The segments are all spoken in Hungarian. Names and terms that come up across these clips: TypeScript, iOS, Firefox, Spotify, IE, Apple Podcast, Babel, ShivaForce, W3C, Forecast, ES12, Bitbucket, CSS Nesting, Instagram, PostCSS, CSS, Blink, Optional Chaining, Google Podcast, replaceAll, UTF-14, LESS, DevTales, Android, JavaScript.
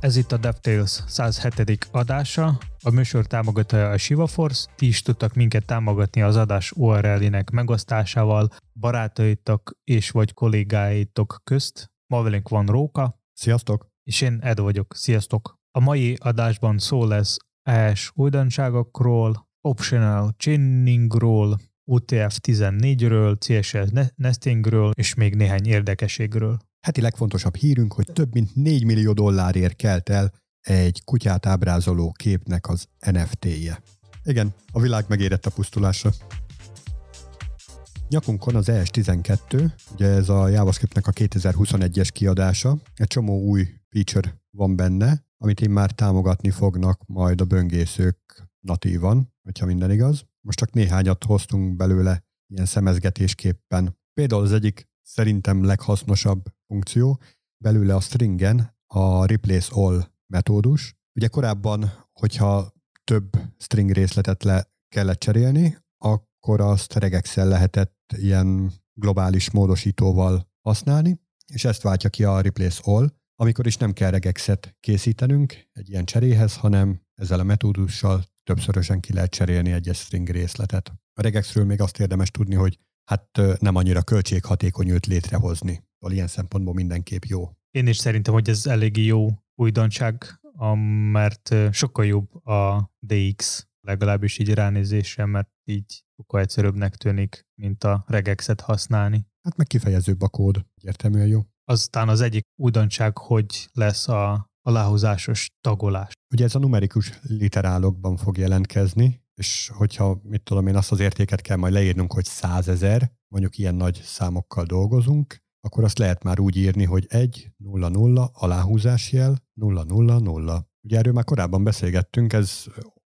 Ez itt a DevTales 107. adása, a műsor támogatója a ShivaForce, ti is tudtak minket támogatni az adás URL-ének megosztásával, barátaitok és vagy kollégáitok közt. Ma velünk van Róka. Sziasztok! És én Edo vagyok. Sziasztok! A mai adásban szó lesz ES újdonságokról, Optional Chainingról, UTF-14-ről, CSS Nestingről és még néhány érdekességről. Heti legfontosabb hírünk, hogy több mint $4 millió kelt el egy kutyát ábrázoló képnek az NFT-je. Igen, a világ megérett a pusztulásra. Nyakunkon az ES12, ugye ez a JavaScriptnek a 2021-es kiadása, egy csomó új feature van benne, amit immár támogatni fognak majd a böngészők natívan, hogyha minden igaz. Most csak néhányat hoztunk belőle ilyen szemezgetésképpen. Például az egyik szerintem leghasznosabb funkció belőle a stringen a replaceAll metódus. Ugye korábban, hogyha több string részletet le kellett cserélni, akkor azt regex-el lehetett ilyen globális módosítóval használni, és ezt váltja ki a replaceAll, amikor is nem kell regexet készítenünk egy ilyen cseréhez, hanem ezzel a metódussal többszörösen ki lehet cserélni egyes string részletet. A regexről még azt érdemes tudni, hogy hát nem annyira költséghatékony őt létrehozni. Ilyen szempontból mindenképp jó. Én is szerintem, hogy ez elég jó újdonság, mert sokkal jobb a DX, legalábbis így ránézésre, mert így sokkal egyszerűbbnek tűnik, mint a regexet használni. Hát meg kifejezőbb a kód, értelműen jó. Aztán az egyik újdonság, hogy lesz a aláhúzásos tagolás. Ugye ez a numerikus literálokban fog jelentkezni, és hogyha, mit tudom én, azt az értéket kell majd leírnunk, hogy 100 000, mondjuk ilyen nagy számokkal dolgozunk, akkor azt lehet már úgy írni, hogy 1, 0, 0, aláhúzásjel, 0, 0, 0. Ugye erről már korábban beszélgettünk, ez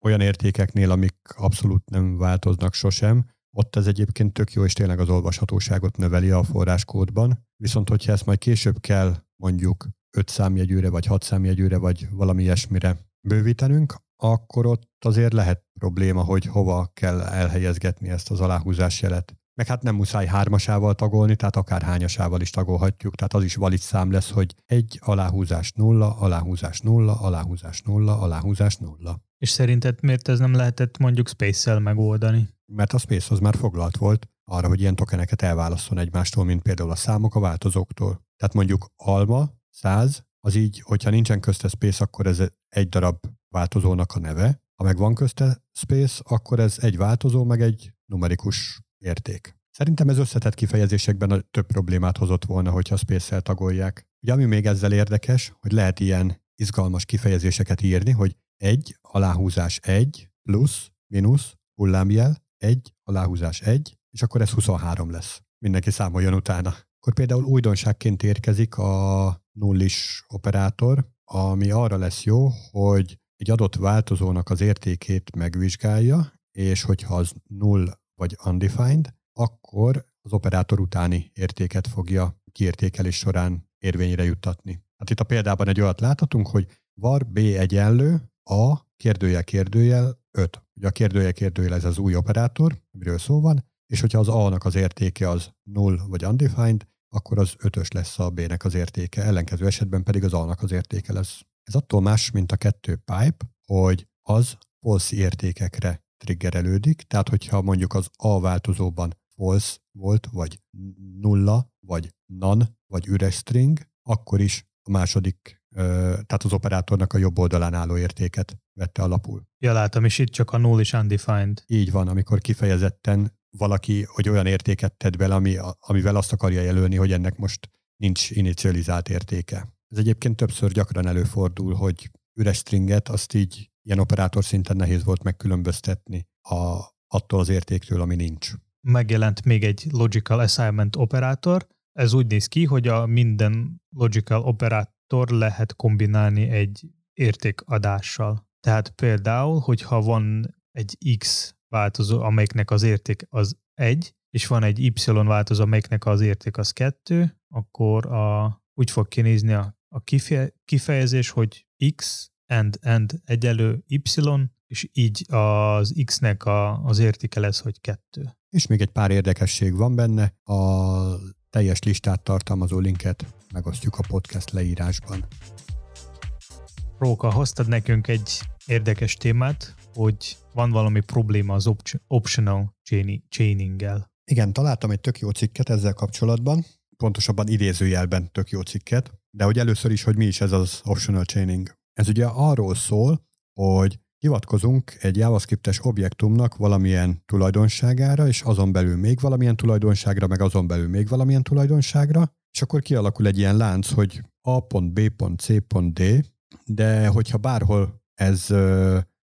olyan értékeknél, amik abszolút nem változnak sosem. Ott ez egyébként tök jó, és tényleg az olvashatóságot növeli a forráskódban. Viszont hogyha ezt majd később kell mondjuk 5 számjegyűre, vagy 6 számjegyűre, vagy valami ilyesmire bővítenünk, akkor ott azért lehet probléma, hogy hova kell elhelyezgetni ezt az aláhúzás jelet. Meg hát nem muszáj 3-asával tagolni, tehát akár hányasával is tagolhatjuk, tehát az is valid szám lesz, hogy 1, aláhúzás 0, aláhúzás 0, aláhúzás 0, aláhúzás 0. És szerinted miért ez nem lehetett mondjuk space-szel megoldani? Mert a space az már foglalt volt arra, hogy ilyen tokeneket elválasszon egymástól, mint például a számok a változóktól. Tehát mondjuk alma, 100, az így, hogyha nincsen közte space, akkor ez egy darab változónak a neve. Ha meg van közte space, akkor ez egy változó, meg egy numerikus érték. Szerintem ez összetett kifejezésekben a több problémát hozott volna, hogyha space-szel tagolják. Ugye ami még ezzel érdekes, hogy lehet ilyen izgalmas kifejezéseket írni, hogy 1, aláhúzás 1, plusz, mínusz, hullámjel, 1, aláhúzás 1, és akkor ez 23 lesz. Mindenki számoljon utána. Akkor például újdonságként érkezik a nullis operátor, ami arra lesz jó, hogy egy adott változónak az értékét megvizsgálja, és hogyha az null vagy undefined, akkor az operátor utáni értéket fogja kiértékelés során érvényre juttatni. Hát itt a példában egy olyat láthatunk, hogy var b egyenlő a ... 5. Ugye a ... ez az új operátor, amiről szó van, és hogyha az a-nak az értéke az null vagy undefined, akkor az 5-ös lesz a b-nek az értéke, ellenkező esetben pedig az a-nak az értéke lesz. Ez attól más, mint a 2 pipe, hogy az false értékekre triggerelődik, tehát hogyha mondjuk az a változóban false volt, vagy 0, vagy none, vagy üres string, akkor is a második, tehát az operátornak a jobb oldalán álló értéket vette alapul. Ja, látom, és itt csak a null is undefined. Így van, amikor kifejezetten valaki, hogy olyan értéket tett bele, amivel azt akarja jelölni, hogy ennek most nincs inicializált értéke. Ez egyébként többször gyakran előfordul, hogy üres stringet azt így ilyen operátor szinten nehéz volt megkülönböztetni attól az értéktől, ami nincs. Megjelent még egy logical assignment operátor. Ez úgy néz ki, hogy a minden logical operátor lehet kombinálni egy értékadással. Tehát például, hogyha van egy x változó, amelyiknek az érték az 1, és van egy y változó, amelyiknek az érték az 2, akkor úgy fog kinézni a kifejezés, hogy x and egyenlő y, és így az x-nek az értéke lesz, hogy 2. és még egy pár érdekesség van benne, a teljes listát tartalmazó linket megosztjuk a podcast leírásban. Róka, hoztad nekünk egy érdekes témát, hogy van valami probléma az optional chaininggel. Igen, találtam egy tök jó cikket ezzel kapcsolatban, pontosabban idézőjelben tök jó cikket, de hogy először is, hogy mi is ez az optional chaining. Ez ugye arról szól, hogy hivatkozunk egy JavaScriptes objektumnak valamilyen tulajdonságára, és azon belül még valamilyen tulajdonságra, meg azon belül még valamilyen tulajdonságra, és akkor kialakul egy ilyen lánc, hogy A.B.C.D, de hogyha bárhol ez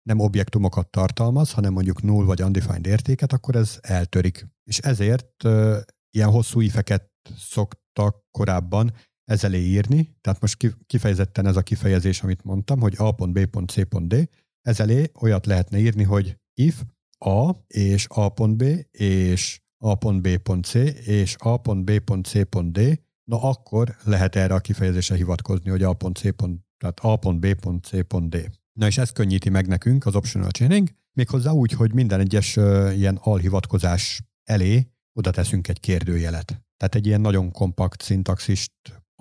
nem objektumokat tartalmaz, hanem mondjuk null vagy undefined értéket, akkor ez eltörik. És ezért ilyen hosszú ifeket szoktak korábban ez elé írni, tehát most kifejezetten ez a kifejezés, amit mondtam, hogy A.B.C.D, ez elé olyat lehetne írni, hogy if A és A.B és A.B.C és A.B.C.D, na akkor lehet erre a kifejezésre hivatkozni, hogy A.B.C.D. Na és ez könnyíti meg nekünk az optional chaining, méghozzá úgy, hogy minden egyes ilyen alhivatkozás elé oda teszünk egy kérdőjelet. Tehát egy ilyen nagyon kompakt szintaxist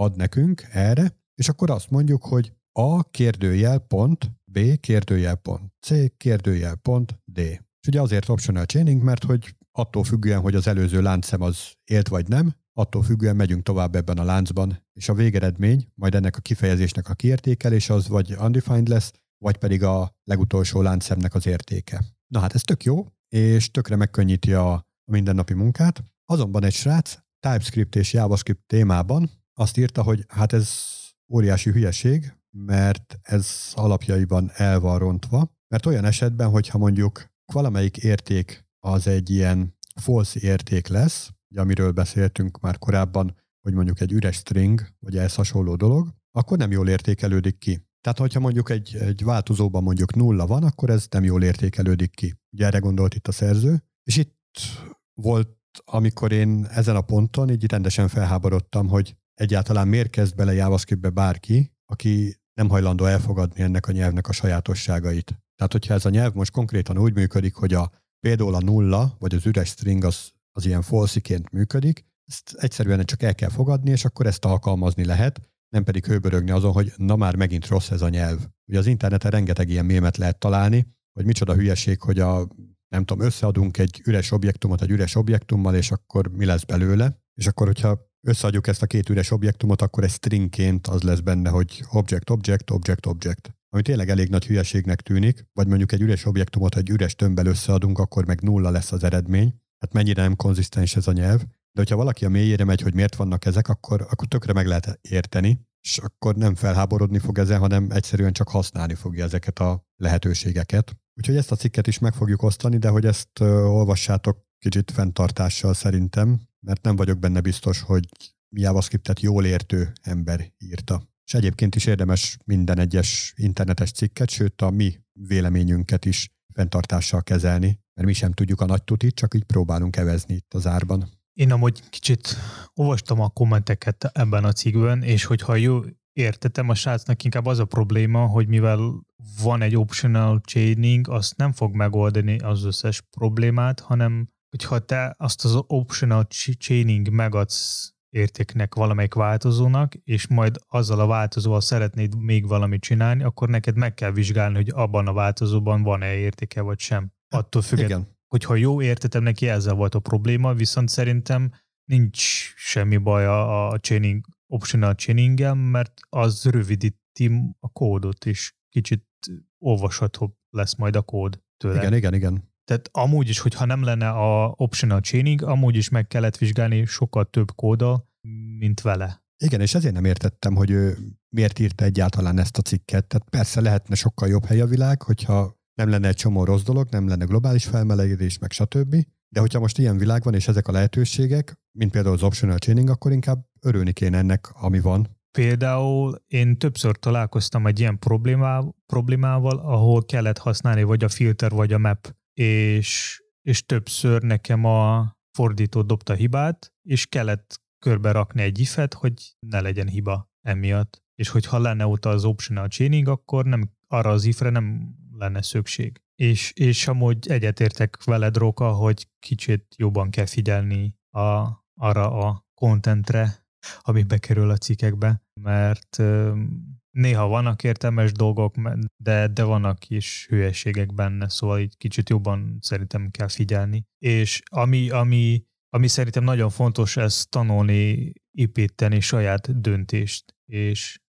ad nekünk erre, és akkor azt mondjuk, hogy A kérdőjel pont, B kérdőjel pont, C kérdőjel pont, D. És ugye azért optional chaining, mert hogy attól függően, hogy az előző láncszem az élt vagy nem, attól függően megyünk tovább ebben a láncban, és a végeredmény, majd ennek a kifejezésnek a kiértékelés az vagy undefined lesz, vagy pedig a legutolsó láncszemnek az értéke. Na hát ez tök jó, és tökre megkönnyíti a mindennapi munkát. Azonban egy srác TypeScript és JavaScript témában azt írta, hogy hát ez óriási hülyeség, mert ez alapjaiban el van rontva, mert olyan esetben, hogyha mondjuk valamelyik érték az egy ilyen false érték lesz, amiről beszéltünk már korábban, hogy mondjuk egy üres string, vagy ehhez hasonló dolog, akkor nem jól értékelődik ki. Tehát, hogyha mondjuk egy változóban mondjuk nulla van, akkor ez nem jól értékelődik ki. Ugye erre gondolt itt a szerző. És itt volt, amikor én ezen a ponton így rendesen felháborodtam, hogy egyáltalán miért kezd bele JavaScriptbe bárki, aki nem hajlandó elfogadni ennek a nyelvnek a sajátosságait. Tehát, hogyha ez a nyelv most konkrétan úgy működik, hogy például a nulla, vagy az üres string az ilyen false-ként működik, ezt egyszerűen csak el kell fogadni, és akkor ezt alkalmazni lehet, nem pedig hőbörögni azon, hogy na már megint rossz ez a nyelv. Ugye az interneten rengeteg ilyen mémet lehet találni, hogy micsoda hülyeség, hogy összeadunk egy üres objektumot egy üres objektummal, és akkor mi lesz belőle. És akkor, hogyha összeadjuk ezt a két üres objektumot, akkor egy stringként az lesz benne, hogy object, object, object, object. Ami tényleg elég nagy hülyeségnek tűnik, vagy mondjuk egy üres objektumot egy üres tömbbel összeadunk, akkor meg nulla lesz az eredmény. Hát mennyire nem konzisztens ez a nyelv, de hogyha valaki a mélyére megy, hogy miért vannak ezek, akkor tökre meg lehet érteni, és akkor nem felháborodni fog ezen, hanem egyszerűen csak használni fogja ezeket a lehetőségeket. Úgyhogy ezt a cikket is meg fogjuk osztani, de hogy ezt olvassátok kicsit fenntartással szerintem, mert nem vagyok benne biztos, hogy JavaScriptet jól értő ember írta. És egyébként is érdemes minden egyes internetes cikket, sőt a mi véleményünket is fenntartással kezelni, mert mi sem tudjuk a nagy tutit, csak így próbálunk evezni itt az árban. Én amúgy kicsit olvastam a kommenteket ebben a cikkben, és hogyha jól értettem, a srácnak inkább az a probléma, hogy mivel van egy optional chaining, azt nem fog megoldani az összes problémát, hanem hogyha te azt az optional chaining megadsz értéknek valamelyik változónak, és majd azzal a változóval szeretnéd még valamit csinálni, akkor neked meg kell vizsgálni, hogy abban a változóban van-e értéke, vagy sem. Attól függően, hogyha jó értetem, neki ezzel volt a probléma, viszont szerintem nincs semmi baj a chaining, optional chaininggel, mert az rövidíti a kódot, és kicsit olvashatóbb lesz majd a kód tőle. Igen. Tehát amúgy is, hogyha nem lenne a optional chaining, amúgy is meg kellett vizsgálni sokkal több kóddal, mint vele. Igen, és ezért nem értettem, hogy ő miért írta egyáltalán ezt a cikket. Tehát persze lehetne sokkal jobb hely a világ, hogyha nem lenne egy csomó rossz dolog, nem lenne globális felmelegedés, meg stb. De hogyha most ilyen világ van, és ezek a lehetőségek, mint például az optional chaining, akkor inkább örülni kéne ennek, ami van. Például én többször találkoztam egy ilyen problémával, ahol kellett használni vagy a filter, vagy a map. És többször nekem a fordító dobta hibát, és kellett körbe rakni egy ifet, hogy ne legyen hiba emiatt. És hogyha lenne ott az optional chaining, akkor nem, arra az ifre nem lenne szükség. És amúgy egyetértek veled, Róka, hogy kicsit jobban kell figyelni arra a contentre, ami bekerül a cikkekbe, mert néha vannak értelmes dolgok, de vannak is hülyeségek benne, szóval így kicsit jobban szerintem kell figyelni. És ami szerintem nagyon fontos, ez tanulni, építeni saját döntést, és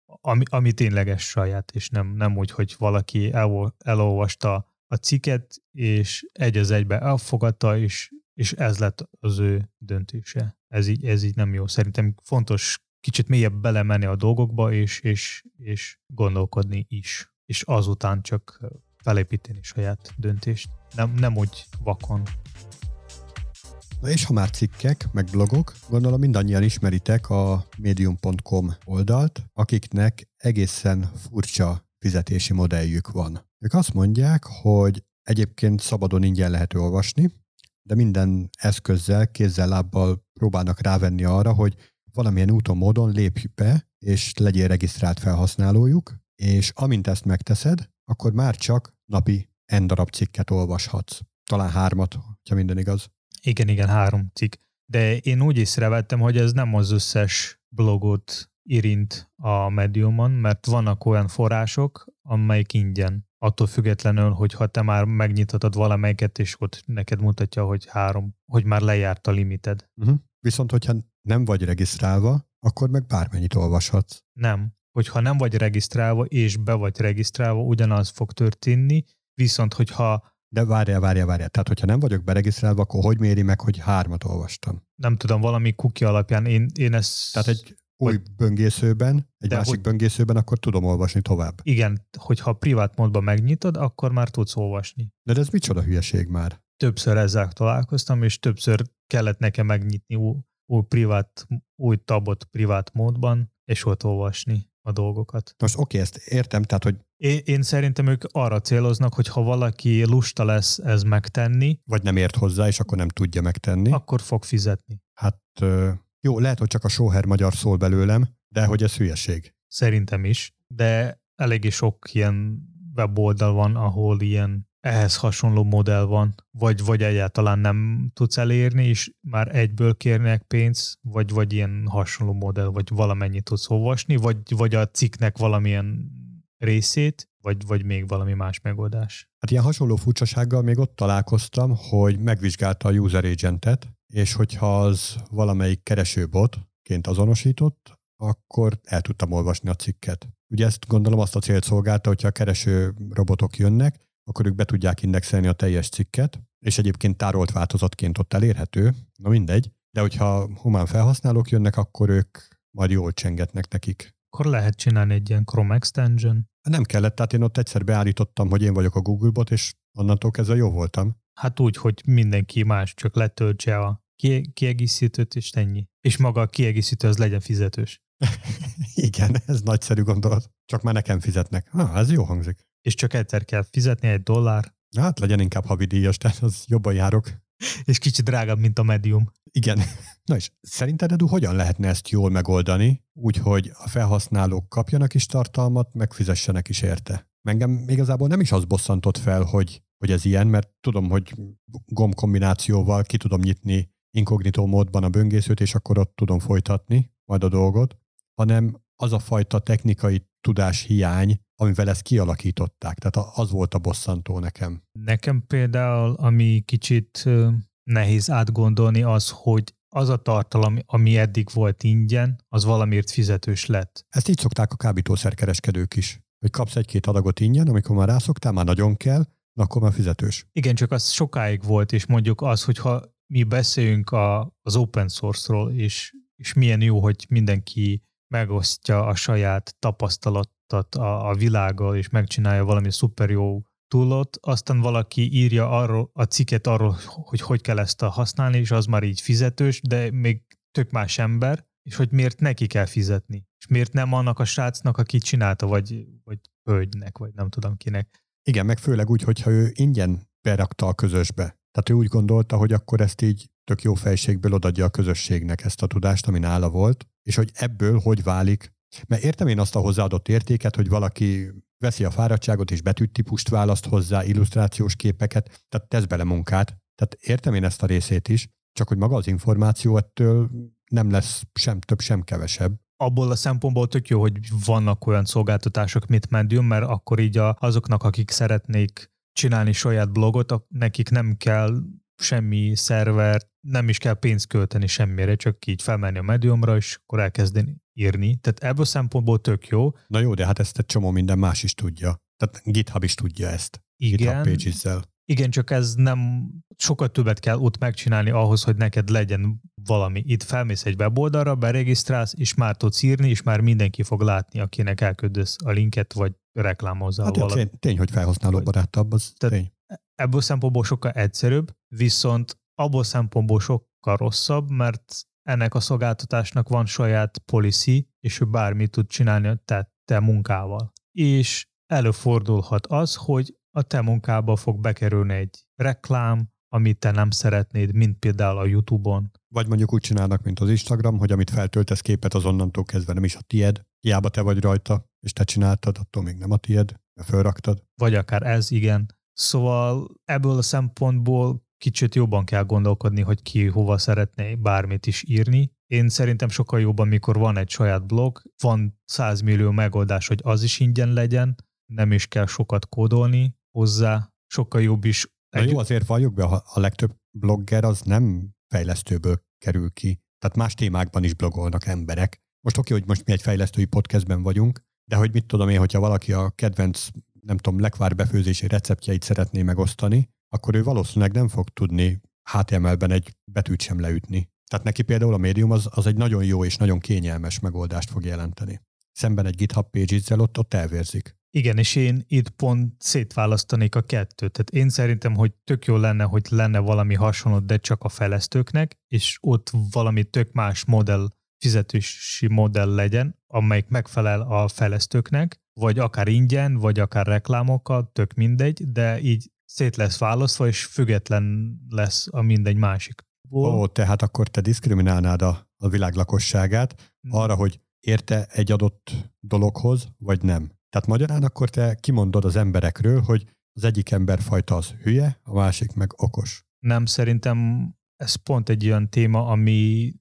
ami tényleges saját, és nem úgy, hogy valaki elolvasta a cikket, és egy az egybe elfogadta, és ez lett az ő döntése. Ez így nem jó. Szerintem fontos kicsit mélyebb belemenni a dolgokba, és gondolkodni is. És azután csak felépíteni saját döntést. Nem úgy vakon. Na és ha már cikkek, meg blogok, gondolom mindannyian ismeritek a medium.com oldalt, akiknek egészen furcsa fizetési modelljük van. Ők azt mondják, hogy egyébként szabadon ingyen lehet olvasni, de minden eszközzel, kézzel, lábbal próbálnak rávenni arra, hogy valamilyen úton, módon lépj be, és legyél regisztrált felhasználójuk, és amint ezt megteszed, akkor már csak napi n darab cikket olvashatsz. Talán 3, ha minden igaz. Igen, 3 cikk. De én úgy észrevettem, hogy ez nem az összes blogot érint a Mediumon, mert vannak olyan források, amelyik ingyen. Attól függetlenül, hogy ha te már megnyithatod valamelyiket, és ott neked mutatja, hogy 3, hogy már lejárt a limited. Uh-huh. Viszont, hogyha nem vagy regisztrálva, akkor meg bármennyit olvashatsz. Nem. Hogyha nem vagy regisztrálva, és be vagy regisztrálva, ugyanaz fog történni, viszont, hogyha... De várjál. Tehát, hogyha nem vagyok beregisztrálva, akkor hogy méri meg, hogy 3 olvastam? Nem tudom, valami cookie alapján én ezt... Tehát egy új böngészőben, egy másik böngészőben, akkor tudom olvasni tovább. Igen, hogyha privát módban megnyitod, akkor már tudsz olvasni. De ez micsoda hülyeség már? Többször ezzel találkoztam, és többször kellett nekem megnyitni új tabot privát módban, és ott olvasni a dolgokat. Most oké, ezt értem, tehát, hogy... Én szerintem ők arra céloznak, hogy ha valaki lusta lesz ez megtenni... Vagy nem ért hozzá, és akkor nem tudja megtenni. Akkor fog fizetni. Hát... Jó, lehet, hogy csak a sóher magyar szól belőlem, de hogy ez hülyeség. Szerintem is, de eléggé sok ilyen weboldal van, ahol ilyen ehhez hasonló modell van, vagy egyáltalán nem tudsz elérni, és már egyből kérnek pénzt, vagy ilyen hasonló modell, vagy valamennyit tudsz olvasni, vagy a cikknek valamilyen részét, vagy még valami más megoldás. Hát ilyen hasonló furcsasággal még ott találkoztam, hogy megvizsgálta a user agentet, és hogyha az valamelyik keresőbotként azonosított, akkor el tudtam olvasni a cikket. Ugye ezt gondolom azt a célt szolgálta, hogyha a kereső robotok jönnek, akkor ők be tudják indexelni a teljes cikket, és egyébként tárolt változatként ott elérhető, na mindegy, de hogyha humán felhasználók jönnek, akkor ők majd jól csengetnek nekik. Akkor lehet csinálni egy ilyen Chrome extension? Nem kellett, tehát én ott egyszer beállítottam, hogy én vagyok a Google bot, és onnantól kezdve jó voltam. Hát úgy, hogy mindenki más csak letöltse a kiegészítőt, és ennyi. És maga a kiegészítő az legyen fizetős. Igen, ez nagyszerű gondolat. Csak már nekem fizetnek. Ez jó hangzik. És csak egyszer kell fizetni $1. Hát legyen inkább havidíjas, tehát az jobban járok. És kicsit drágább, mint a Medium. Igen. Na és szerinted, Edu, hogyan lehetne ezt jól megoldani, úgyhogy a felhasználók kapjanak is tartalmat, meg fizessenek is érte? Engem igazából nem is az bosszantott fel, hogy ez ilyen, mert tudom, hogy gomb kombinációval ki tudom nyitni inkognitó módban a böngészőt, és akkor ott tudom folytatni majd a dolgot, hanem az a fajta technikai tudás hiány, amivel ezt kialakították. Tehát az volt a bosszantó nekem. Nekem például, ami kicsit nehéz átgondolni az, hogy az a tartalom, ami eddig volt ingyen, az valamiért fizetős lett. Ezt így szokták a kábítószerkereskedők is. Hogy kapsz 1-2 adagot ingyen, amikor már rászoktál, már nagyon kell, akkor már fizetős. Igen, csak az sokáig volt, és mondjuk az, hogyha mi beszélünk az open source-ról, és milyen jó, hogy mindenki megosztja a saját tapasztalatot a világgal, és megcsinálja valami szuper jó túlot, aztán valaki írja arról, a cikket arról, hogy kell ezt használni, és az már így fizetős, de még tök más ember, és hogy miért neki kell fizetni, és miért nem annak a srácnak, aki csinálta, vagy hölgynek, vagy nem tudom kinek. Igen, meg főleg úgy, hogyha ő ingyen berakta a közösbe. Tehát ő úgy gondolta, hogy akkor ezt így tök jó fejségből odadja a közösségnek ezt a tudást, ami nála volt, és hogy ebből hogy válik. Mert értem én azt a hozzáadott értéket, hogy valaki veszi a fáradtságot és betűtípust választ hozzá, illusztrációs képeket, tehát tesz bele munkát. Tehát értem én ezt a részét is, csak hogy maga az információ ettől nem lesz sem több, sem kevesebb. Abból a szempontból tök jó, hogy vannak olyan szolgáltatások, mint Medium, mert akkor így azoknak, akik szeretnék csinálni saját blogot, nekik nem kell semmi szerver, nem is kell pénzt költeni semmire, csak így felmenni a Mediumra, és akkor elkezdeni írni. Tehát ebből szempontból tök jó. Na jó, de hát ezt egy csomó minden más is tudja. Tehát GitHub is tudja ezt. Igen. GitHub Pages-zel. Igen, csak ez nem, sokat többet kell ott megcsinálni ahhoz, hogy neked legyen valami. Itt felmész egy weboldalra, beregisztrálsz, és már tudsz írni, és már mindenki fog látni, akinek elküldesz a linket, vagy reklámozza hát valamit. Hát tény, hogy felhasználóbarátabb, az tény. Ebből szempontból sokkal egyszerűbb, viszont abból szempontból sokkal rosszabb, mert ennek a szolgáltatásnak van saját policy, és ő bármit tud csinálni te munkával. És előfordulhat az, hogy a te munkába fog bekerülni egy reklám, amit te nem szeretnéd, mint például a YouTube-on. Vagy mondjuk úgy csinálnak, mint az Instagram, hogy amit feltöltesz képet, azonnantól kezdve nem is a tied. Hiába te vagy rajta, és te csináltad, attól még nem a tied, de fölraktad. Vagy akár ez, igen. Szóval ebből a szempontból kicsit jobban kell gondolkodni, hogy ki hova szeretné bármit is írni. Én szerintem sokkal jobban, mikor van egy saját blog, van 100 millió megoldás, hogy az is ingyen legyen, nem is kell sokat kódolni hozzá, sokkal jobb is. Jó, azért valljuk be, a legtöbb blogger az nem fejlesztőből kerül ki. Tehát más témákban is blogolnak emberek. Most oké, hogy most mi egy fejlesztői podcastben vagyunk, de hogy mit tudom én, hogyha valaki a kedvenc, nem tudom, lekvár befőzési receptjeit szeretné megosztani, akkor ő valószínűleg nem fog tudni HTML-ben egy betűt sem leütni. Tehát neki például a Medium az egy nagyon jó és nagyon kényelmes megoldást fog jelenteni. Szemben egy GitHub Pages-zel ott elvérzik. Igen, és én itt pont szétválasztanék a kettőt. Tehát én szerintem, hogy tök jó lenne, hogy lenne valami hasonló, de csak a fejlesztőknek, és ott valami tök más modell, fizetési modell legyen, amelyik megfelel a fejlesztőknek, vagy akár ingyen, vagy akár reklámokkal, tök mindegy, de így szét lesz választva, és független lesz a mindegy másik. Ó, tehát akkor te diszkriminálnád a világ lakosságát arra, hogy érte egy adott dologhoz, vagy nem. Tehát magyarán akkor te kimondod az emberekről, hogy az egyik emberfajta az hülye, a másik meg okos. Nem, szerintem ez pont egy olyan téma, ami,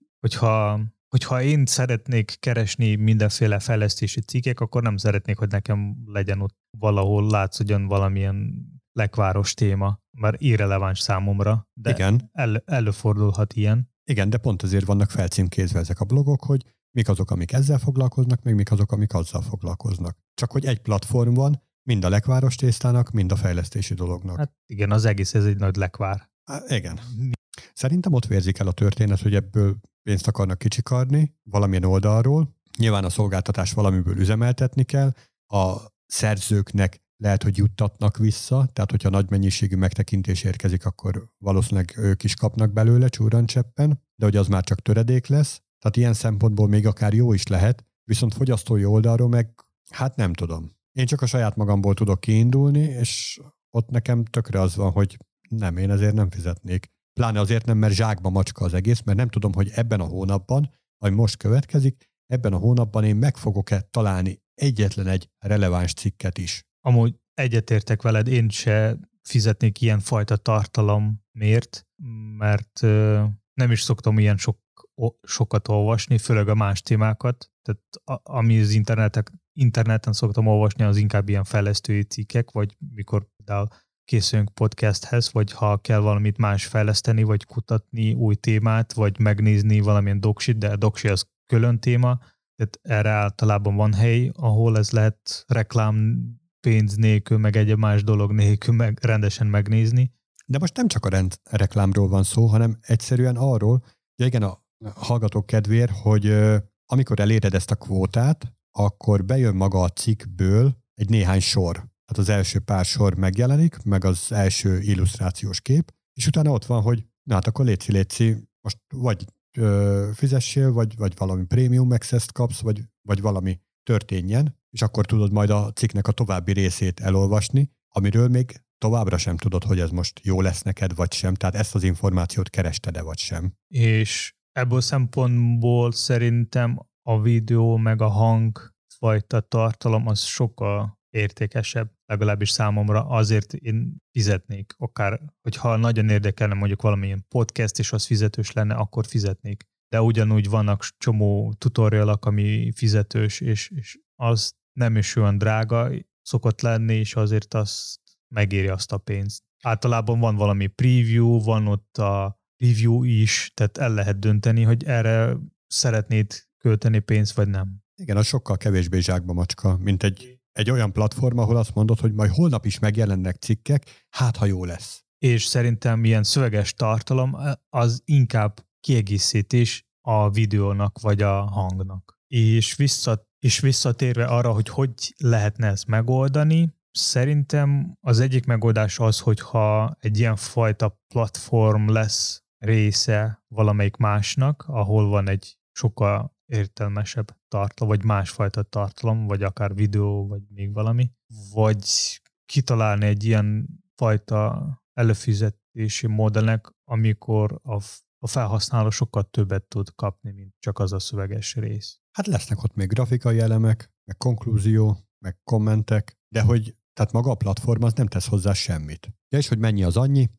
hogyha én szeretnék keresni mindenféle fejlesztési cikkek, akkor nem szeretnék, hogy nekem legyen ott valahol látszódjon valamilyen lekváros téma, mert irreleváns számomra, de igen. Előfordulhat ilyen. Igen, de pont azért vannak felcímkézve ezek a blogok, hogy mik azok, amik ezzel foglalkoznak, meg mik azok, amik azzal foglalkoznak. Csak hogy egy platform van, mind a lekváros tésztának, mind a fejlesztési dolognak. Hát igen, az egész ez egy nagy lekvár. Hát, igen. Szerintem ott vérzik el a történet, hogy ebből pénzt akarnak kicsikarni valamilyen oldalról. Nyilván a szolgáltatás valamiből üzemeltetni kell. A szerzőknek lehet, hogy juttatnak vissza, tehát hogyha nagy mennyiségű megtekintés érkezik, akkor valószínűleg ők is kapnak belőle csúrancseppen, de hogy az már csak töredék lesz. Tehát ilyen szempontból még akár jó is lehet, viszont fogyasztói oldalról meg hát nem tudom. Én csak a saját magamból tudok kiindulni, és ott nekem tökre az van, hogy nem, én ezért nem fizetnék. Pláne azért nem, mert zsákba macska az egész, mert nem tudom, hogy ebben a hónapban, ami most következik, ebben a hónapban én meg fogok-e találni egyetlen egy releváns cikket is. Amúgy egyetértek veled, én se fizetnék ilyen fajta tartalomért, mert nem is szoktam ilyen sokat olvasni, főleg a más témákat. Tehát ami az interneten szoktam olvasni, az inkább ilyen fejlesztői cikkek, vagy mikor például készülünk podcasthez, vagy ha kell valamit más fejleszteni, vagy kutatni új témát, vagy megnézni valamilyen doksit, de a doksi az külön téma, tehát erre általában van hely, ahol ez lehet reklám pénz nélkül, meg egy más dolog nélkül rendesen megnézni. De most nem csak a reklámról van szó, hanem egyszerűen arról, hogy igen, a hallgatók kedvéért, hogy amikor eléred ezt a kvótát, akkor bejön maga a cikkből egy néhány sor. Hát az első pár sor megjelenik, meg az első illusztrációs kép, és utána ott van, hogy na hát akkor léci, most vagy fizessél, vagy valami premium access-t kapsz, vagy valami történjen, és akkor tudod majd a cikknek a további részét elolvasni, amiről még továbbra sem tudod, hogy ez most jó lesz neked, vagy sem, tehát ezt az információt kerested-e, vagy sem. És ebből szempontból szerintem a videó meg a hang fajta tartalom az sokkal értékesebb, legalábbis számomra, azért én fizetnék, akár, hogyha nagyon érdekelne mondjuk valamilyen podcast, és az fizetős lenne, akkor fizetnék. De ugyanúgy vannak csomó tutorialok, ami fizetős, és az nem is olyan drága szokott lenni, és azért azt megéri azt a pénzt. Általában van valami preview, van ott a review is, tehát el lehet dönteni, hogy erre szeretnéd költeni pénzt, vagy nem. Igen, az sokkal kevésbé zsákba macska, mint egy olyan platform, ahol azt mondod, hogy majd holnap is megjelennek cikkek, hát ha jó lesz. És szerintem ilyen szöveges tartalom az inkább kiegészítés a videónak, vagy a hangnak. És visszatérve arra, hogy lehetne ezt megoldani, szerintem az egyik megoldás az, hogyha egy ilyen fajta platform lesz része valamelyik másnak, ahol van egy sokkal értelmesebb tartalom, vagy másfajta tartalom, vagy akár videó, vagy még valami, vagy kitalálni egy ilyen fajta előfizetési modellnek, amikor a felhasználó sokkal többet tud kapni, mint csak az a szöveges rész. Hát lesznek ott még grafikai elemek, meg konklúzió, meg kommentek, de hogy tehát maga a platform az nem tesz hozzá semmit. Ja, és hogy mennyi az annyi?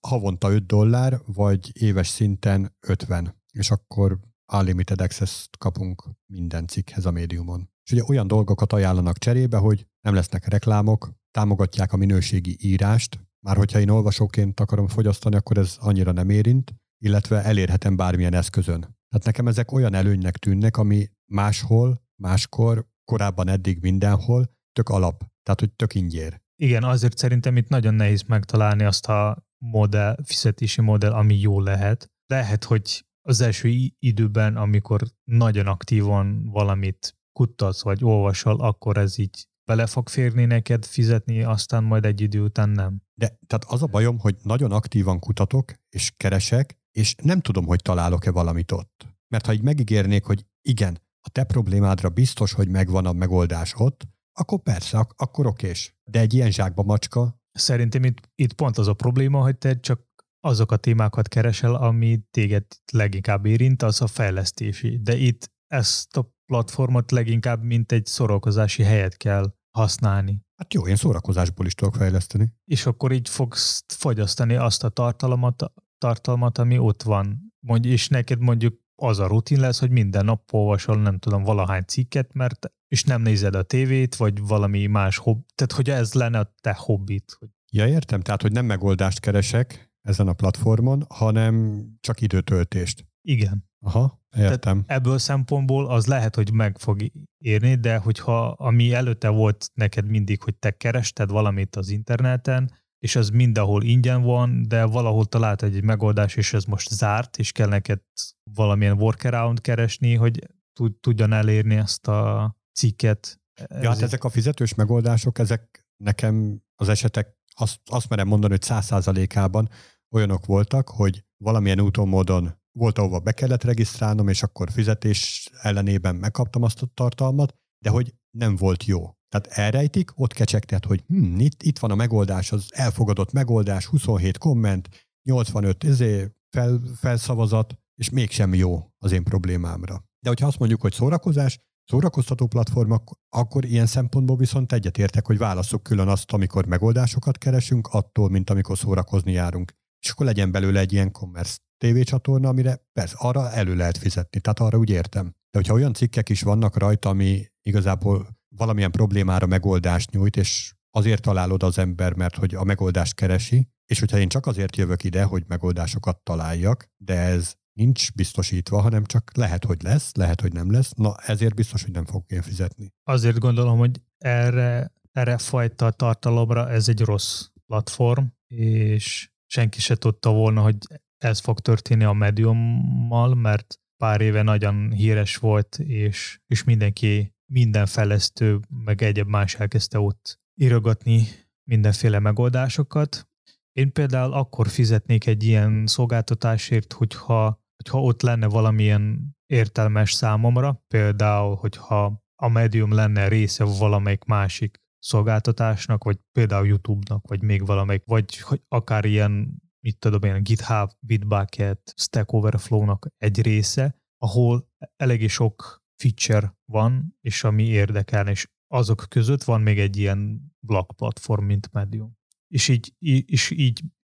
Havonta $5, vagy éves szinten 50, és akkor unlimited access-t kapunk minden cikkhez a médiumon. És ugye olyan dolgokat ajánlanak cserébe, hogy nem lesznek reklámok, támogatják a minőségi írást, már hogyha én olvasóként akarom fogyasztani, akkor ez annyira nem érint, illetve elérhetem bármilyen eszközön. Tehát nekem ezek olyan előnynek tűnnek, ami máshol, máskor, korábban eddig mindenhol tök alap, tehát hogy tök ingyér. Igen, azért szerintem itt nagyon nehéz megtalálni azt a modell, fizetési modell, ami jó lehet. Lehet, hogy az első időben, amikor nagyon aktívan valamit kuttatsz vagy olvasol, akkor ez így bele fog férni neked fizetni, aztán majd egy idő után nem. De tehát az a bajom, hogy nagyon aktívan kutatok és keresek, és nem tudom, hogy találok-e valamit ott. Mert ha így megígérnék, hogy igen, a te problémádra biztos, hogy megvan a megoldás ott, akkor persze, akkor okés. De egy ilyen zsákba macska... Szerintem itt pont az a probléma, hogy te csak azok a témákat keresel, ami téged leginkább érint, az a fejlesztési. De itt ezt a platformot leginkább mint egy szórakozási helyet kell használni. Hát jó, én szórakozásból is tudok fejleszteni. És akkor így fogsz fogyasztani azt a tartalmat, ami ott van. És neked mondjuk az a rutin lesz, hogy minden nap olvasol, nem tudom, valahány cikket, mert és nem nézed a tévét, vagy valami más hobbi. Tehát, hogy ez lenne a te hobbit. Ja, értem. Tehát, hogy nem megoldást keresek ezen a platformon, hanem csak időtöltést. Igen. Aha, értem. Tehát ebből szempontból az lehet, hogy meg fog érni, de hogyha ami előtte volt neked mindig, hogy te kerested valamit az interneten, és az mindenhol ingyen van, de valahol talált egy megoldás, és ez most zárt, és kell neked valamilyen workaround keresni, hogy tudjon elérni ezt a cikket. Ja, hát ezek a fizetős megoldások, ezek nekem az esetek, azt merem mondani, hogy 100%-ában olyanok voltak, hogy valamilyen úton, módon volt, ahova be kellett regisztrálnom, és akkor fizetés ellenében megkaptam azt a tartalmat, de hogy nem volt jó. Tehát elrejtik, ott kecsegtet, hogy itt van a megoldás, az elfogadott megoldás, 27 komment, 85 felszavazat, és mégsem jó az én problémámra. De hogyha azt mondjuk, hogy szórakoztató platform, akkor ilyen szempontból viszont egyetértek, hogy válasszuk külön azt, amikor megoldásokat keresünk, attól, mint amikor szórakozni járunk. És akkor legyen belőle egy ilyen commerce tévécsatorna, amire persze arra elő lehet fizetni, tehát arra úgy értem. De hogyha olyan cikkek is vannak rajta, ami igazából valamilyen problémára megoldást nyújt, és azért talál oda az ember, mert hogy a megoldást keresi, és hogyha én csak azért jövök ide, hogy megoldásokat találjak, de ez nincs biztosítva, hanem csak lehet, hogy lesz, lehet, hogy nem lesz, na ezért biztos, hogy nem fogok én fizetni. Azért gondolom, hogy erre fajta tartalomra ez egy rossz platform, és senki se tudta volna, hogy ez fog történni a Mediummal, mert pár éve nagyon híres volt, és mindenki, minden fejlesztő, meg egyéb más elkezdte ott írogatni mindenféle megoldásokat. Én például akkor fizetnék egy ilyen szolgáltatásért, hogyha ott lenne valamilyen értelmes számomra, például, hogyha a Medium lenne része valamelyik másik szolgáltatásnak, vagy például YouTube-nak, vagy még valamelyik, vagy akár ilyen, mit tudom én, GitHub, Bitbucket, Stack Overflow-nak egy része, ahol eléggé sok feature van, és ami érdekel, és azok között van még egy ilyen blog platform, mint Medium.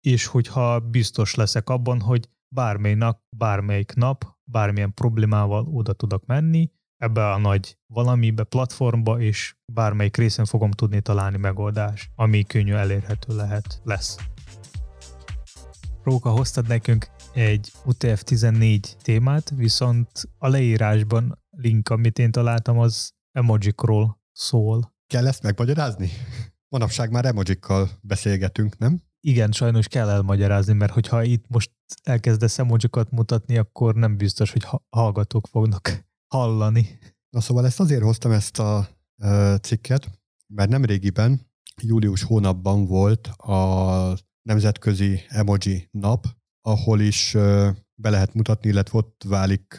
És hogyha biztos leszek abban, hogy bármely nap, bármelyik nap, bármilyen problémával oda tudok menni, ebbe a nagy valamibe, platformba, és bármelyik részen fogom tudni találni megoldást, ami könnyű elérhető lesz. Róka, hoztad nekünk egy UTF-14 témát, viszont a leírásban link, amit én találtam, az emojikról szól. Kell ezt megmagyarázni? Manapság már emojikkal beszélgetünk, nem? Igen, sajnos kell elmagyarázni, mert hogyha itt most elkezdesz emojikat mutatni, akkor nem biztos, hogy hallgatók fognak hallani. Na szóval azért hoztam ezt a cikket, mert nemrégiben, július hónapban volt a nemzetközi emoji nap, ahol is be lehet mutatni, illetve ott válik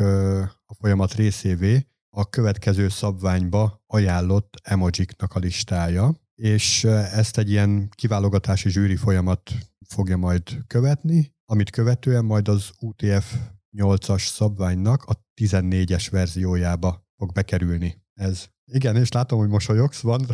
a folyamat részévé a következő szabványba ajánlott emojiknak a listája, és ezt egy ilyen kiválogatási zsűri folyamat fogja majd követni, amit követően majd az UTF-8-as szabványnak a 14-es verziójába fog bekerülni ez. Igen, és látom, hogy mosolyogsz, van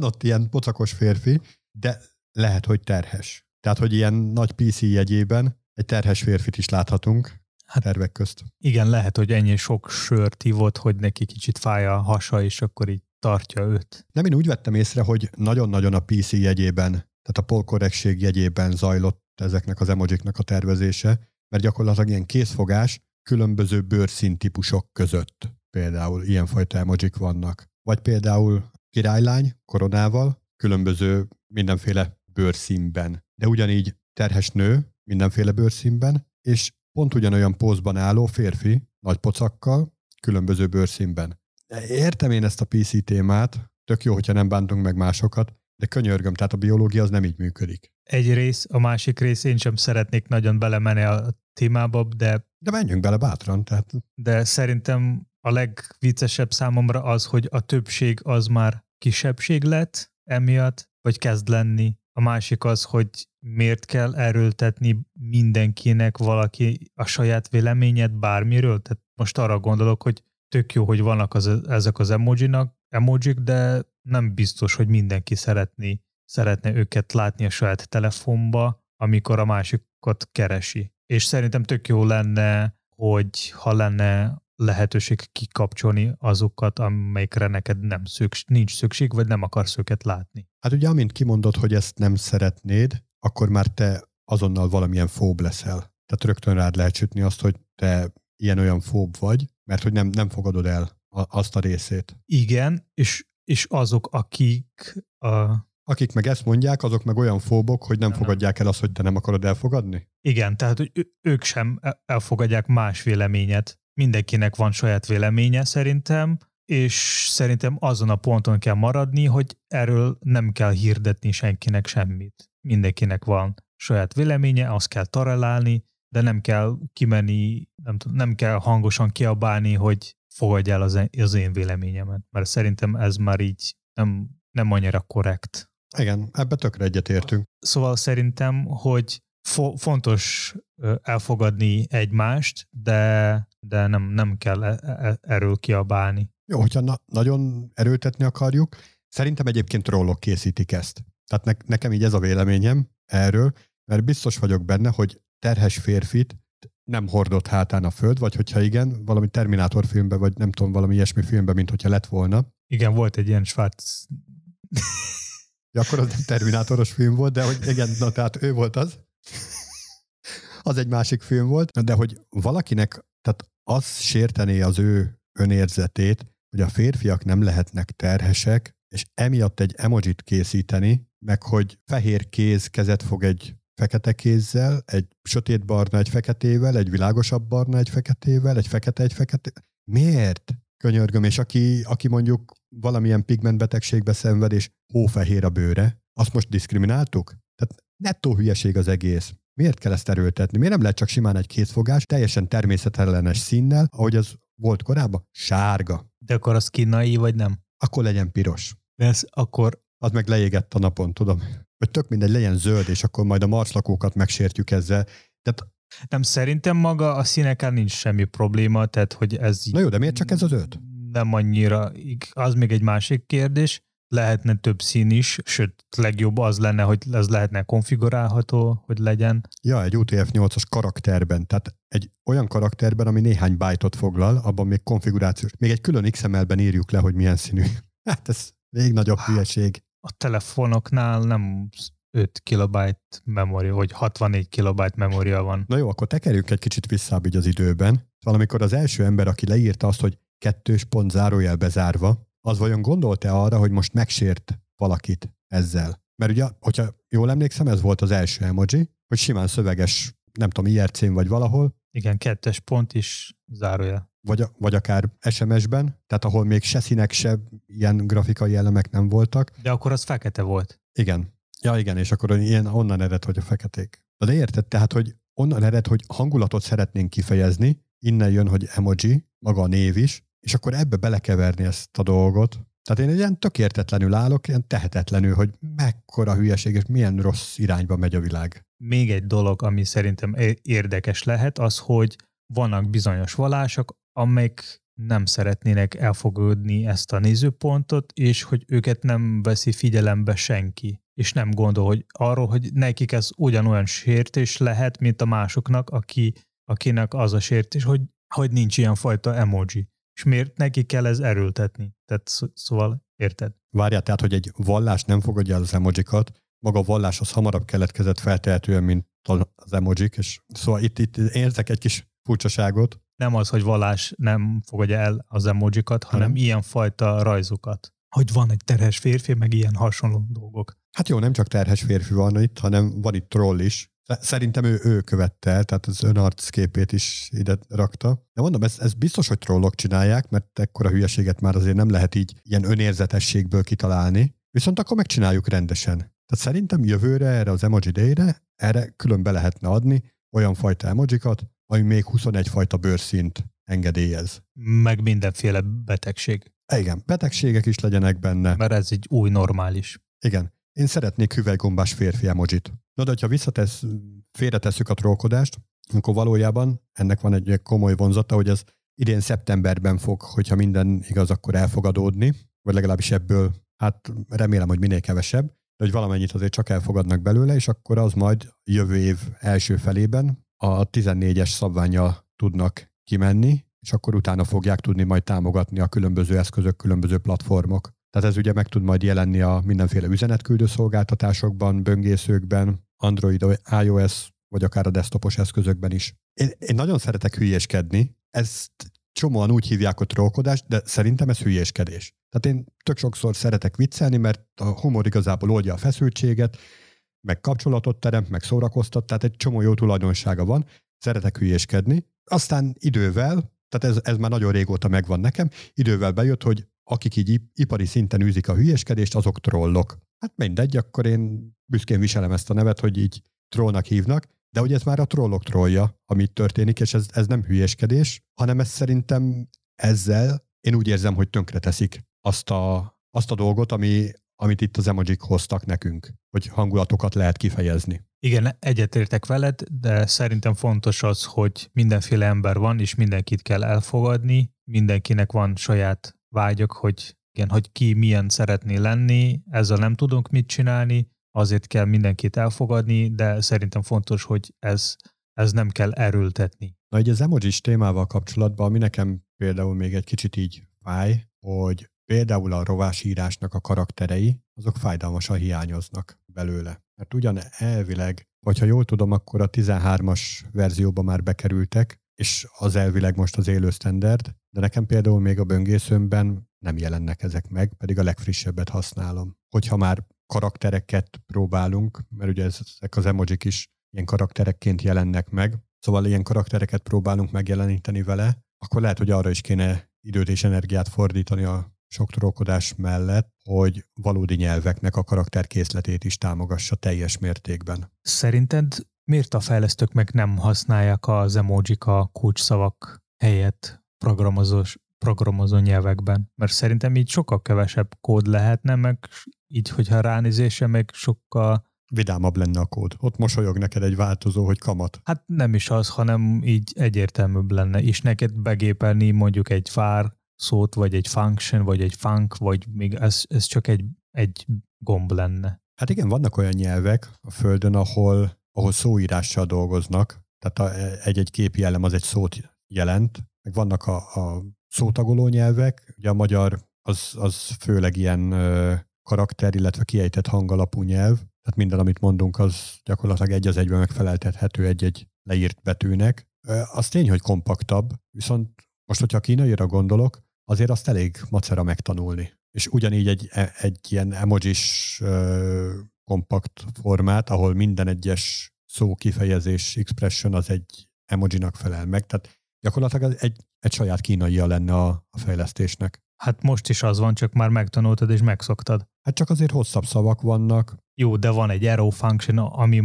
ott ilyen pocakos férfi, de lehet, hogy terhes. Tehát, hogy ilyen nagy PC jegyében egy terhes férfit is láthatunk tervek közt. Igen, lehet, hogy ennyi sok sört ivott, hogy neki kicsit fáj a hasa, és akkor így tartja őt. Nem, én úgy vettem észre, hogy nagyon-nagyon a PC jegyében, tehát a polkorrektség jegyében zajlott ezeknek az emojiknak a tervezése, mert gyakorlatilag ilyen készfogás különböző bőrszín típusok között. Például ilyenfajta emojik vannak. Vagy például királylány koronával, különböző mindenféle bőrszínben. De ugyanígy terhes nő mindenféle bőrszínben, és pont ugyanolyan pózban álló férfi, nagy pocakkal, különböző bőrszínben. Értem én ezt a PC témát, tök jó, hogyha nem bántunk meg másokat, de könyörgöm, tehát a biológia az nem így működik. Egy rész, a másik rész, én sem szeretnék nagyon belemenni a témába, de... De menjünk bele bátran, tehát... De szerintem a legviccesebb számomra az, hogy a többség az már kisebbség lett emiatt, vagy kezd lenni. A másik az, hogy miért kell erőltetni mindenkinek valaki a saját véleményet bármiről? Tehát most arra gondolok, hogy tök jó, hogy vannak ezek az emojik, de nem biztos, hogy mindenki szeretne őket látni a saját telefonba, amikor a másikat keresi. És szerintem tök jó lenne, hogy ha lenne lehetőség kikapcsolni azokat, amelyikre neked nincs szükség, vagy nem akarsz őket látni. Hát ugye, amint kimondod, hogy ezt nem szeretnéd, akkor már te azonnal valamilyen fób leszel. Tehát rögtön rád lehet sütni azt, hogy te ilyen-olyan fób vagy, mert hogy nem fogadod el azt a részét. Igen, és azok, akik meg ezt mondják, azok meg olyan fóbok, hogy nem fogadják el azt, hogy te nem akarod elfogadni? Igen, tehát hogy ők sem elfogadják más véleményet. Mindenkinek van saját véleménye szerintem, és szerintem azon a ponton kell maradni, hogy erről nem kell hirdetni senkinek semmit. Mindenkinek van saját véleménye, azt kell találni, de nem kell kimenni, nem kell hangosan kiabálni, hogy fogadj el az én véleményemet, mert szerintem ez már így nem annyira korrekt. Igen, ebbe tökre egyetértünk. Szóval szerintem, hogy fontos elfogadni egymást, de nem kell erről kiabálni. Jó, hogyha nagyon erőltetni akarjuk, szerintem egyébként trollok készítik ezt. Tehát nekem így ez a véleményem erről, mert biztos vagyok benne, hogy terhes férfit nem hordott hátán a föld, vagy hogyha igen, valami Terminátor filmben, vagy nem tudom, valami ilyesmi filmben, mint hogyha lett volna. Igen, volt egy ilyen Schwarz... Ja, akkor az nem Terminátoros film volt, de hogy igen, na, tehát ő volt az. Az egy másik film volt, de hogy valakinek, tehát az sértené az ő önérzetét, hogy a férfiak nem lehetnek terhesek, és emiatt egy emojit készíteni, meg hogy fehér kéz kezet fog egy fekete kézzel, egy sötét barna egy feketével, egy világosabb barna egy feketével, egy fekete egy fekete. Miért? Könyörgöm, és aki mondjuk valamilyen pigmentbetegségbe szenved, és hófehér a bőre, azt most diszkrimináltuk? Tehát nettó hülyeség az egész. Miért kell ezt erőltetni? Miért nem lehet csak simán egy készfogás, teljesen természetellenes színnel, ahogy az volt korábban? Sárga. De akkor az kínai, vagy nem? Akkor legyen piros. De ez akkor... Az meg leégett a napon, tudom. Hogy tök mindegy, legyen zöld, és akkor majd a Mars lakókat megsértjük ezzel. Tehát... Nem, szerintem maga a színekkel nincs semmi probléma, tehát hogy ez... Na jó, de miért csak ez az öt? nem annyira, az még egy másik kérdés. Lehetne több szín is, sőt, legjobb az lenne, hogy ez lehetne konfigurálható, hogy legyen. Ja, egy UTF-8-as karakterben, tehát egy olyan karakterben, ami néhány byte-ot foglal, abban még konfigurációs. Még egy külön XML-ben írjuk le, hogy milyen színű. Hát ez még nagyobb hülyeség. A telefonoknál nem 5 KB memória, vagy 64 KB memória van. Na jó, akkor tekerjük egy kicsit visszább így az időben. Valamikor az első ember, aki leírta azt, hogy 2. zárójel bezárva, az vajon gondolt-e arra, hogy most megsért valakit ezzel? Mert ugye, hogyha jól emlékszem, ez volt az első emoji, hogy simán szöveges, nem tudom, IRC-n vagy valahol. Igen, 2. is zárója. Vagy akár SMS-ben, tehát ahol még se színek, se ilyen grafikai elemek nem voltak. De akkor az fekete volt. Igen. Ja, igen, és akkor ilyen onnan ered, hogy a feketék. De érted? Tehát, hogy onnan ered, hogy hangulatot szeretnénk kifejezni, innen jön, hogy emoji, maga a név is, és akkor ebbe belekeverni ezt a dolgot. Tehát én ilyen tök értetlenül állok, ilyen tehetetlenül, hogy mekkora hülyeség, és milyen rossz irányba megy a világ. Még egy dolog, ami szerintem érdekes lehet, az, hogy vannak bizonyos vallások, amelyek nem szeretnének elfogadni ezt a nézőpontot, és hogy őket nem veszi figyelembe senki. És nem gondol, hogy arról, hogy nekik ez ugyanolyan sértés lehet, mint a másoknak, akinek az a sértés, hogy nincs ilyen fajta emoji. És miért neki kell ez erőltetni? Tehát szóval érted? Várjál, tehát, hogy egy vallás nem fogadja az emojikat, maga a vallás az hamarabb keletkezett feltehetően, mint az emojik, és szóval itt érzek egy kis furcsaságot. Nem az, hogy vallás nem fogadja el az emojikat, hanem ilyenfajta rajzokat. Hogy van egy terhes férfi, meg ilyen hasonló dolgok. Hát jó, nem csak terhes férfi van itt, hanem van itt troll is. Szerintem ő követte el, tehát az önarcképét is ide rakta. De mondom, ez biztos, hogy trollok csinálják, mert ekkora hülyeséget már azért nem lehet így ilyen önérzetességből kitalálni. Viszont akkor megcsináljuk rendesen. Tehát szerintem jövőre erre az Emoji Day-re erre külön be lehetne adni olyan fajta emojikat, ami még 21 fajta bőrszínt engedélyez. Meg mindenféle betegség. Igen, betegségek is legyenek benne. Mert ez egy új normális. Igen. Én szeretnék hüvelygombás férfi emojit. Na, de ha félretesszük a trollkodást, akkor valójában ennek van egy komoly vonzata, hogy ez idén szeptemberben fog, hogyha minden igaz, akkor elfogadódni, vagy legalábbis ebből, hát remélem, hogy minél kevesebb, de hogy valamennyit azért csak elfogadnak belőle, és akkor az majd jövő év első felében a 14-es szabvánnyal tudnak kimenni, és akkor utána fogják tudni majd támogatni a különböző eszközök, különböző platformok. Tehát ez ugye meg tud majd jelenni a mindenféle üzenetküldő szolgáltatásokban, böngészőkben, Android, iOS, vagy akár a desktopos eszközökben is. Én nagyon szeretek hülyéskedni, ezt csomóan úgy hívják a trollkodást, de szerintem ez hülyéskedés. Tehát én tök sokszor szeretek viccelni, mert a humor igazából oldja a feszültséget, meg kapcsolatot teremt, meg szórakoztat, tehát egy csomó jó tulajdonsága van, szeretek hülyéskedni. Aztán idővel, tehát ez már nagyon régóta megvan nekem, idővel bejött, hogy akik így ipari szinten űzik a hülyeskedést, azok trollok. Hát mindegy, akkor én büszkén viselem ezt a nevet, hogy így trollnak hívnak, de ugye ez már a trollok trollja, ami történik, és ez nem hülyeskedés, hanem ez szerintem ezzel én úgy érzem, hogy tönkreteszik azt a dolgot, amit itt az emojik hoztak nekünk, hogy hangulatokat lehet kifejezni. Igen, egyetértek veled, de szerintem fontos az, hogy mindenféle ember van, és mindenkit kell elfogadni, mindenkinek van saját vágyak, hogy ki milyen szeretné lenni, ezzel nem tudunk mit csinálni, azért kell mindenkit elfogadni, de szerintem fontos, hogy ez nem kell erőltetni. Na így az emojis témával kapcsolatban, ami nekem például még egy kicsit így fáj, hogy például a rovásírásnak a karakterei, azok fájdalmasan hiányoznak belőle. Mert ugyan elvileg, vagy ha jól tudom, akkor a 13-as verzióba már bekerültek, és az elvileg most az élő standard, de nekem például még a böngészőmben nem jelennek ezek meg, pedig a legfrissebbet használom. Hogyha már karaktereket próbálunk, mert ugye ezek az emojik is ilyen karakterekként jelennek meg, szóval ilyen karaktereket próbálunk megjeleníteni vele, akkor lehet, hogy arra is kéne időt és energiát fordítani a sok trollkodás mellett, hogy valódi nyelveknek a karakterkészletét is támogassa teljes mértékben. Szerinted miért a fejlesztők meg nem használják az emojik a kulcsszavak helyett programozó nyelvekben? Mert szerintem így sokkal kevesebb kód lehetne, meg így, hogyha ránézése, meg sokkal... vidámabb lenne a kód. Ott mosolyog neked egy változó, hogy kamat. Hát nem is az, hanem így egyértelműbb lenne. És neked begépelni mondjuk egy fár szót, vagy egy function, vagy egy func, vagy még ez csak egy gomb lenne. Hát igen, vannak olyan nyelvek a Földön, ahol szóírással dolgoznak, tehát egy-egy képi elem az egy szót jelent, meg vannak a szótagoló nyelvek, ugye a magyar az főleg ilyen karakter, illetve kiejtett hangalapú nyelv, tehát minden, amit mondunk, az gyakorlatilag egy az egyben megfeleltethető egy-egy leírt betűnek. Az tény, hogy kompaktabb, viszont most, hogyha kínaira gondolok, azért azt elég macera megtanulni. És ugyanígy egy ilyen emojis kompakt formát, ahol minden egyes szó, kifejezés, expression az egy emojinak felel meg. Tehát gyakorlatilag egy saját kínaia lenne a fejlesztésnek. Hát most is az van, csak már megtanultad és megszoktad. Hát csak azért hosszabb szavak vannak. Jó, de van egy arrow function, ami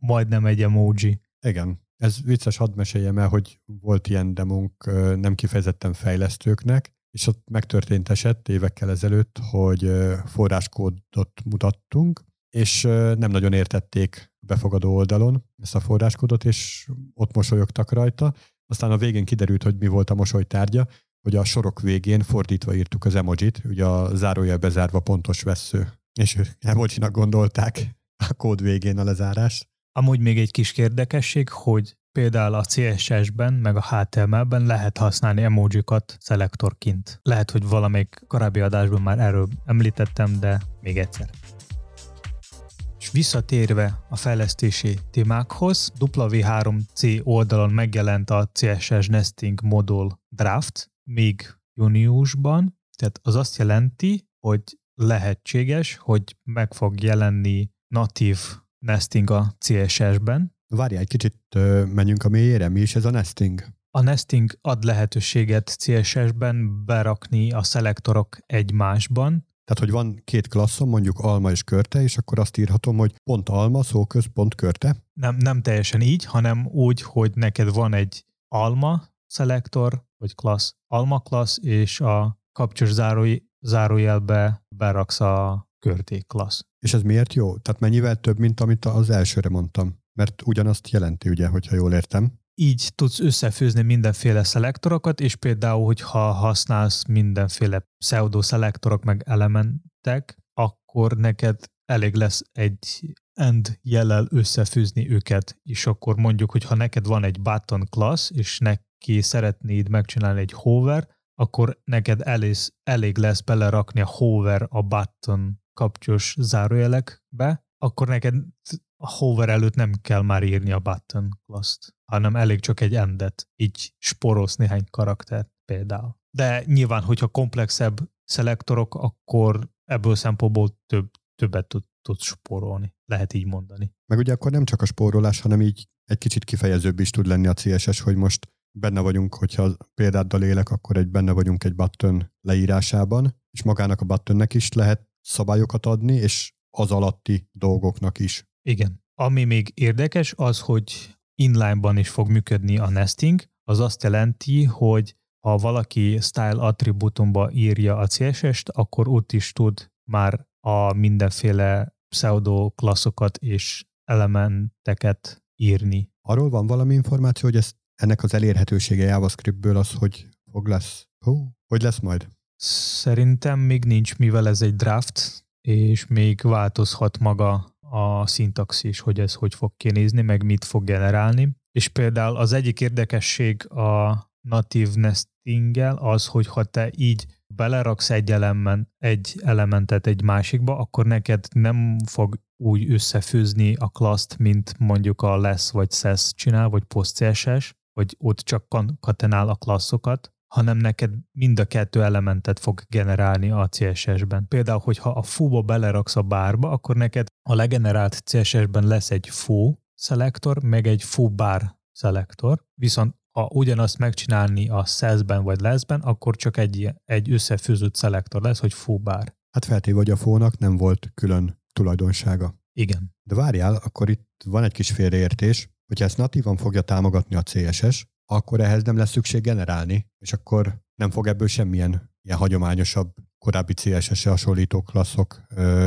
majdnem egy emoji. Igen. Ez vicces, hadd meséljem el, hogy volt ilyen demónk nem kifejezetten fejlesztőknek, és ott megtörtént eset évekkel ezelőtt, hogy forráskódot mutattunk, és nem nagyon értették befogadó oldalon ezt a forráskódot, és ott mosolyogtak rajta. Aztán a végén kiderült, hogy mi volt a mosoly tárgya, hogy a sorok végén fordítva írtuk az emojit, ugye a zárójel bezárva pontos vessző, és emojinak gondolták a kód végén a lezárást. Amúgy még egy kis érdekesség, hogy például a CSS-ben, meg a HTML-ben lehet használni emojikat szelektorként. Lehet, hogy valamelyik korábbi adásban már erről említettem, de még egyszer. És visszatérve a fejlesztési témákhoz, W3C oldalon megjelent a CSS Nesting Module Draft még júniusban, tehát az azt jelenti, hogy lehetséges, hogy meg fog jelenni natív nesting a CSS-ben. Várjál, egy kicsit menjünk a mélyére. Mi is ez a nesting? A nesting ad lehetőséget CSS-ben berakni a szelektorok egymásban. Tehát, hogy van két klasszom, mondjuk alma és körte, és akkor azt írhatom, hogy pont alma, szóköz, pont körte? Nem teljesen így, hanem úgy, hogy neked van egy alma szelektor, vagy klassz, alma klassz, és a kapcsos zárójelbe beraksz a körté klassz. És ez miért jó? Tehát mennyivel több, mint amit az elsőre mondtam? Mert ugyanazt jelenti, ugye, hogyha jól értem. Így tudsz összefőzni mindenféle szelektorokat, és például, hogyha használsz mindenféle pseudo-szelektorok meg elementek, akkor neked elég lesz egy end jellel összefőzni őket, és akkor mondjuk, hogyha neked van egy button class, és neki szeretnéd megcsinálni egy hover, akkor neked elég lesz belerakni a hover a button kapcsolatos zárójelekbe, akkor neked a hover előtt nem kell már írni a button class-t, hanem elég csak egy endet, így spórolsz néhány karaktert például. De nyilván, hogyha komplexebb szelektorok, akkor ebből szempontból többet tudsz spórolni, lehet így mondani. Meg ugye akkor nem csak a spórolás, hanem így egy kicsit kifejezőbb is tud lenni a CSS, hogy most benne vagyunk, hogyha példáddal élek, akkor benne vagyunk egy button leírásában, és magának a buttonnek is lehet szabályokat adni, és az alatti dolgoknak is. Igen. Ami még érdekes az, hogy inline-ban is fog működni a nesting, az azt jelenti, hogy ha valaki style attribútumba írja a CSS-t, akkor ott is tud már a mindenféle pseudo klasszokat és elementeket írni. Arról van valami információ, hogy ennek az elérhetősége JavaScriptből az, hogy lesz? Hogy lesz majd? Szerintem még nincs, mivel ez egy draft, és még változhat maga a szintaxis, hogy ez hogy fog kinézni, meg mit fog generálni. És például az egyik érdekesség a natív nestinggel az, hogy ha te így beleraksz egy elementet egy másikba, akkor neked nem fog úgy összefőzni a class-t, mint mondjuk a LESS vagy SESS csinál, vagy PostCSS, hogy ott csak katenál a klasszokat, hanem neked mind a kettő elementet fog generálni a CSS-ben. Például, hogyha a foo-ba beleraksz a bárba, akkor neked a legenerált CSS-ben lesz egy foo szelektor, meg egy foo bar szelektor, viszont ha ugyanazt megcsinálni a SESS-ben vagy LESS-ben, akkor csak egy összefőzött szelektor lesz, hogy foo bar. Hát feltéve, hogy a foo-nak nem volt külön tulajdonsága. Igen. De várjál, akkor itt van egy kis félreértés, hogyha ezt natívan fogja támogatni a CSS, akkor ehhez nem lesz szükség generálni, és akkor nem fog ebből semmilyen ilyen hagyományosabb, korábbi CSS-e hasonlító klasszok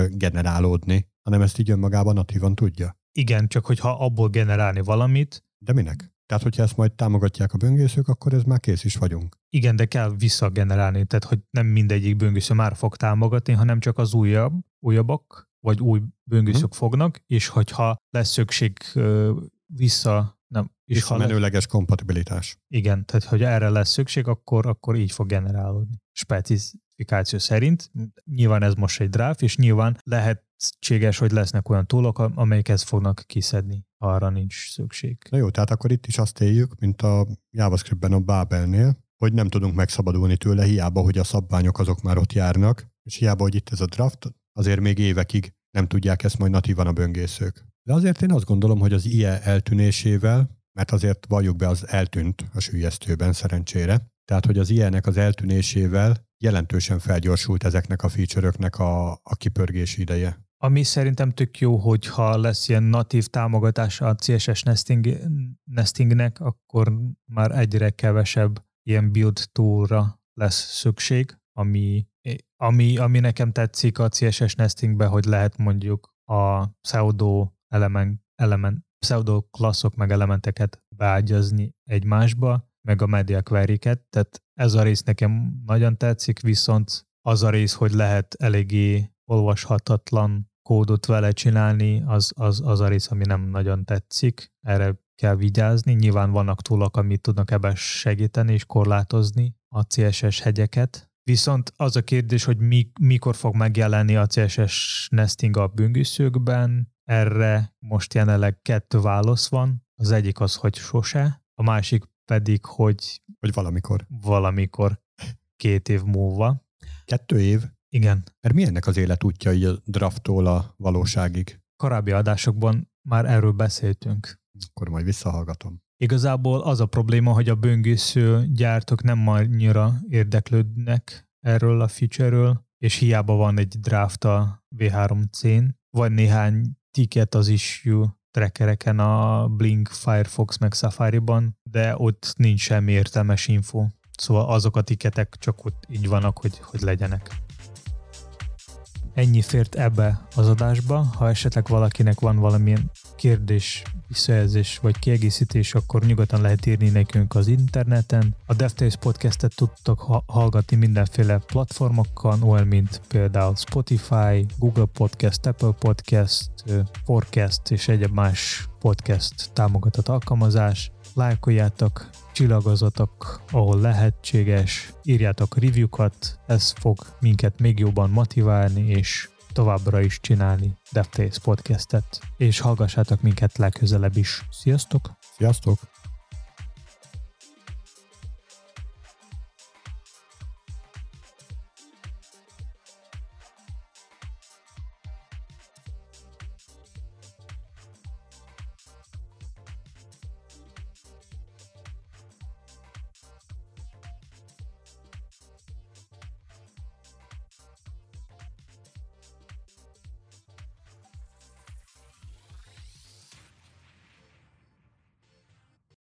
generálódni, hanem ezt így önmagában natívan tudja. Igen, csak hogyha abból generálni valamit. De minek? Tehát, hogyha ezt majd támogatják a böngészők, akkor ez már kész is vagyunk. Igen, de kell visszagenerálni, tehát hogy nem mindegyik böngésző már fog támogatni, hanem csak az újabbak, vagy új böngészők fognak, és hogyha lesz szükség visszamenőleges kompatibilitás. Igen, tehát hogy erre lesz szükség, akkor így fog generálódni. Specifikáció szerint. Nyilván ez most egy draft, és nyilván lehetséges, hogy lesznek olyan túlok, amelyek ezt fognak kiszedni. Arra nincs szükség. Na jó, tehát akkor itt is azt éljük, mint a JavaScriptben a Babelnél, hogy nem tudunk megszabadulni tőle, hiába, hogy a szabványok azok már ott járnak, és hiába, hogy itt ez a draft, azért még évekig nem tudják ezt majd natívan a böngészők. De azért én azt gondolom, hogy az IE eltűnésével, mert azért valljuk be, az eltűnt a süllyesztőben szerencsére, tehát hogy az IE-nek az eltűnésével jelentősen felgyorsult ezeknek a feature-öknek a kipörgés ideje. Ami szerintem tök jó, hogyha lesz ilyen natív támogatás a CSS nestingnek, akkor már egyre kevesebb ilyen build toolra lesz szükség, ami nekem tetszik a CSS nestingben, hogy lehet mondjuk a pseudo klasszok meg elementeket beágyazni egymásba, meg a media query-ket, tehát ez a rész nekem nagyon tetszik, viszont az a rész, hogy lehet eléggé olvashatatlan kódot vele csinálni, az a rész, ami nem nagyon tetszik. Erre kell vigyázni. Nyilván vannak túlak, amit tudnak ebben segíteni és korlátozni a CSS hegyeket. Viszont az a kérdés, hogy mikor fog megjelenni a CSS nesting a böngészőkben, erre most jelenleg 2 válasz van. Az egyik az, hogy sose, a másik pedig, hogy valamikor. 2 év múlva. 2 év? Igen. Mert mi ennek az életútja így a drafttól a valóságig? Korábbi adásokban már erről beszéltünk. Akkor majd visszahallgatom. Igazából az a probléma, hogy a böngésző gyártók nem annyira érdeklődnek erről a feature-ről, és hiába van egy draft a V3C-n, vagy néhány ticket az issue trackereken a Blink, Firefox meg Safari-ban, de ott nincs semmi értelmes info. Szóval azok a ticketek csak ott így vannak, hogy legyenek. Ennyi fért ebbe az adásba, ha esetleg valakinek van valamilyen kérdés, visszajelzés vagy kiegészítés, akkor nyugodtan lehet írni nekünk az interneten. A DevTales podcastet tudtok hallgatni mindenféle platformokon, olyan mint például Spotify, Google Podcast, Apple Podcast, Forecast és egyéb más podcast támogatott alkalmazás. Lájkoljátok, csillagozatok, ahol lehetséges, írjátok review-kat, ez fog minket még jobban motiválni, és továbbra is csinálni DevTales podcastet. És hallgassátok minket legközelebb is. Sziasztok! Sziasztok!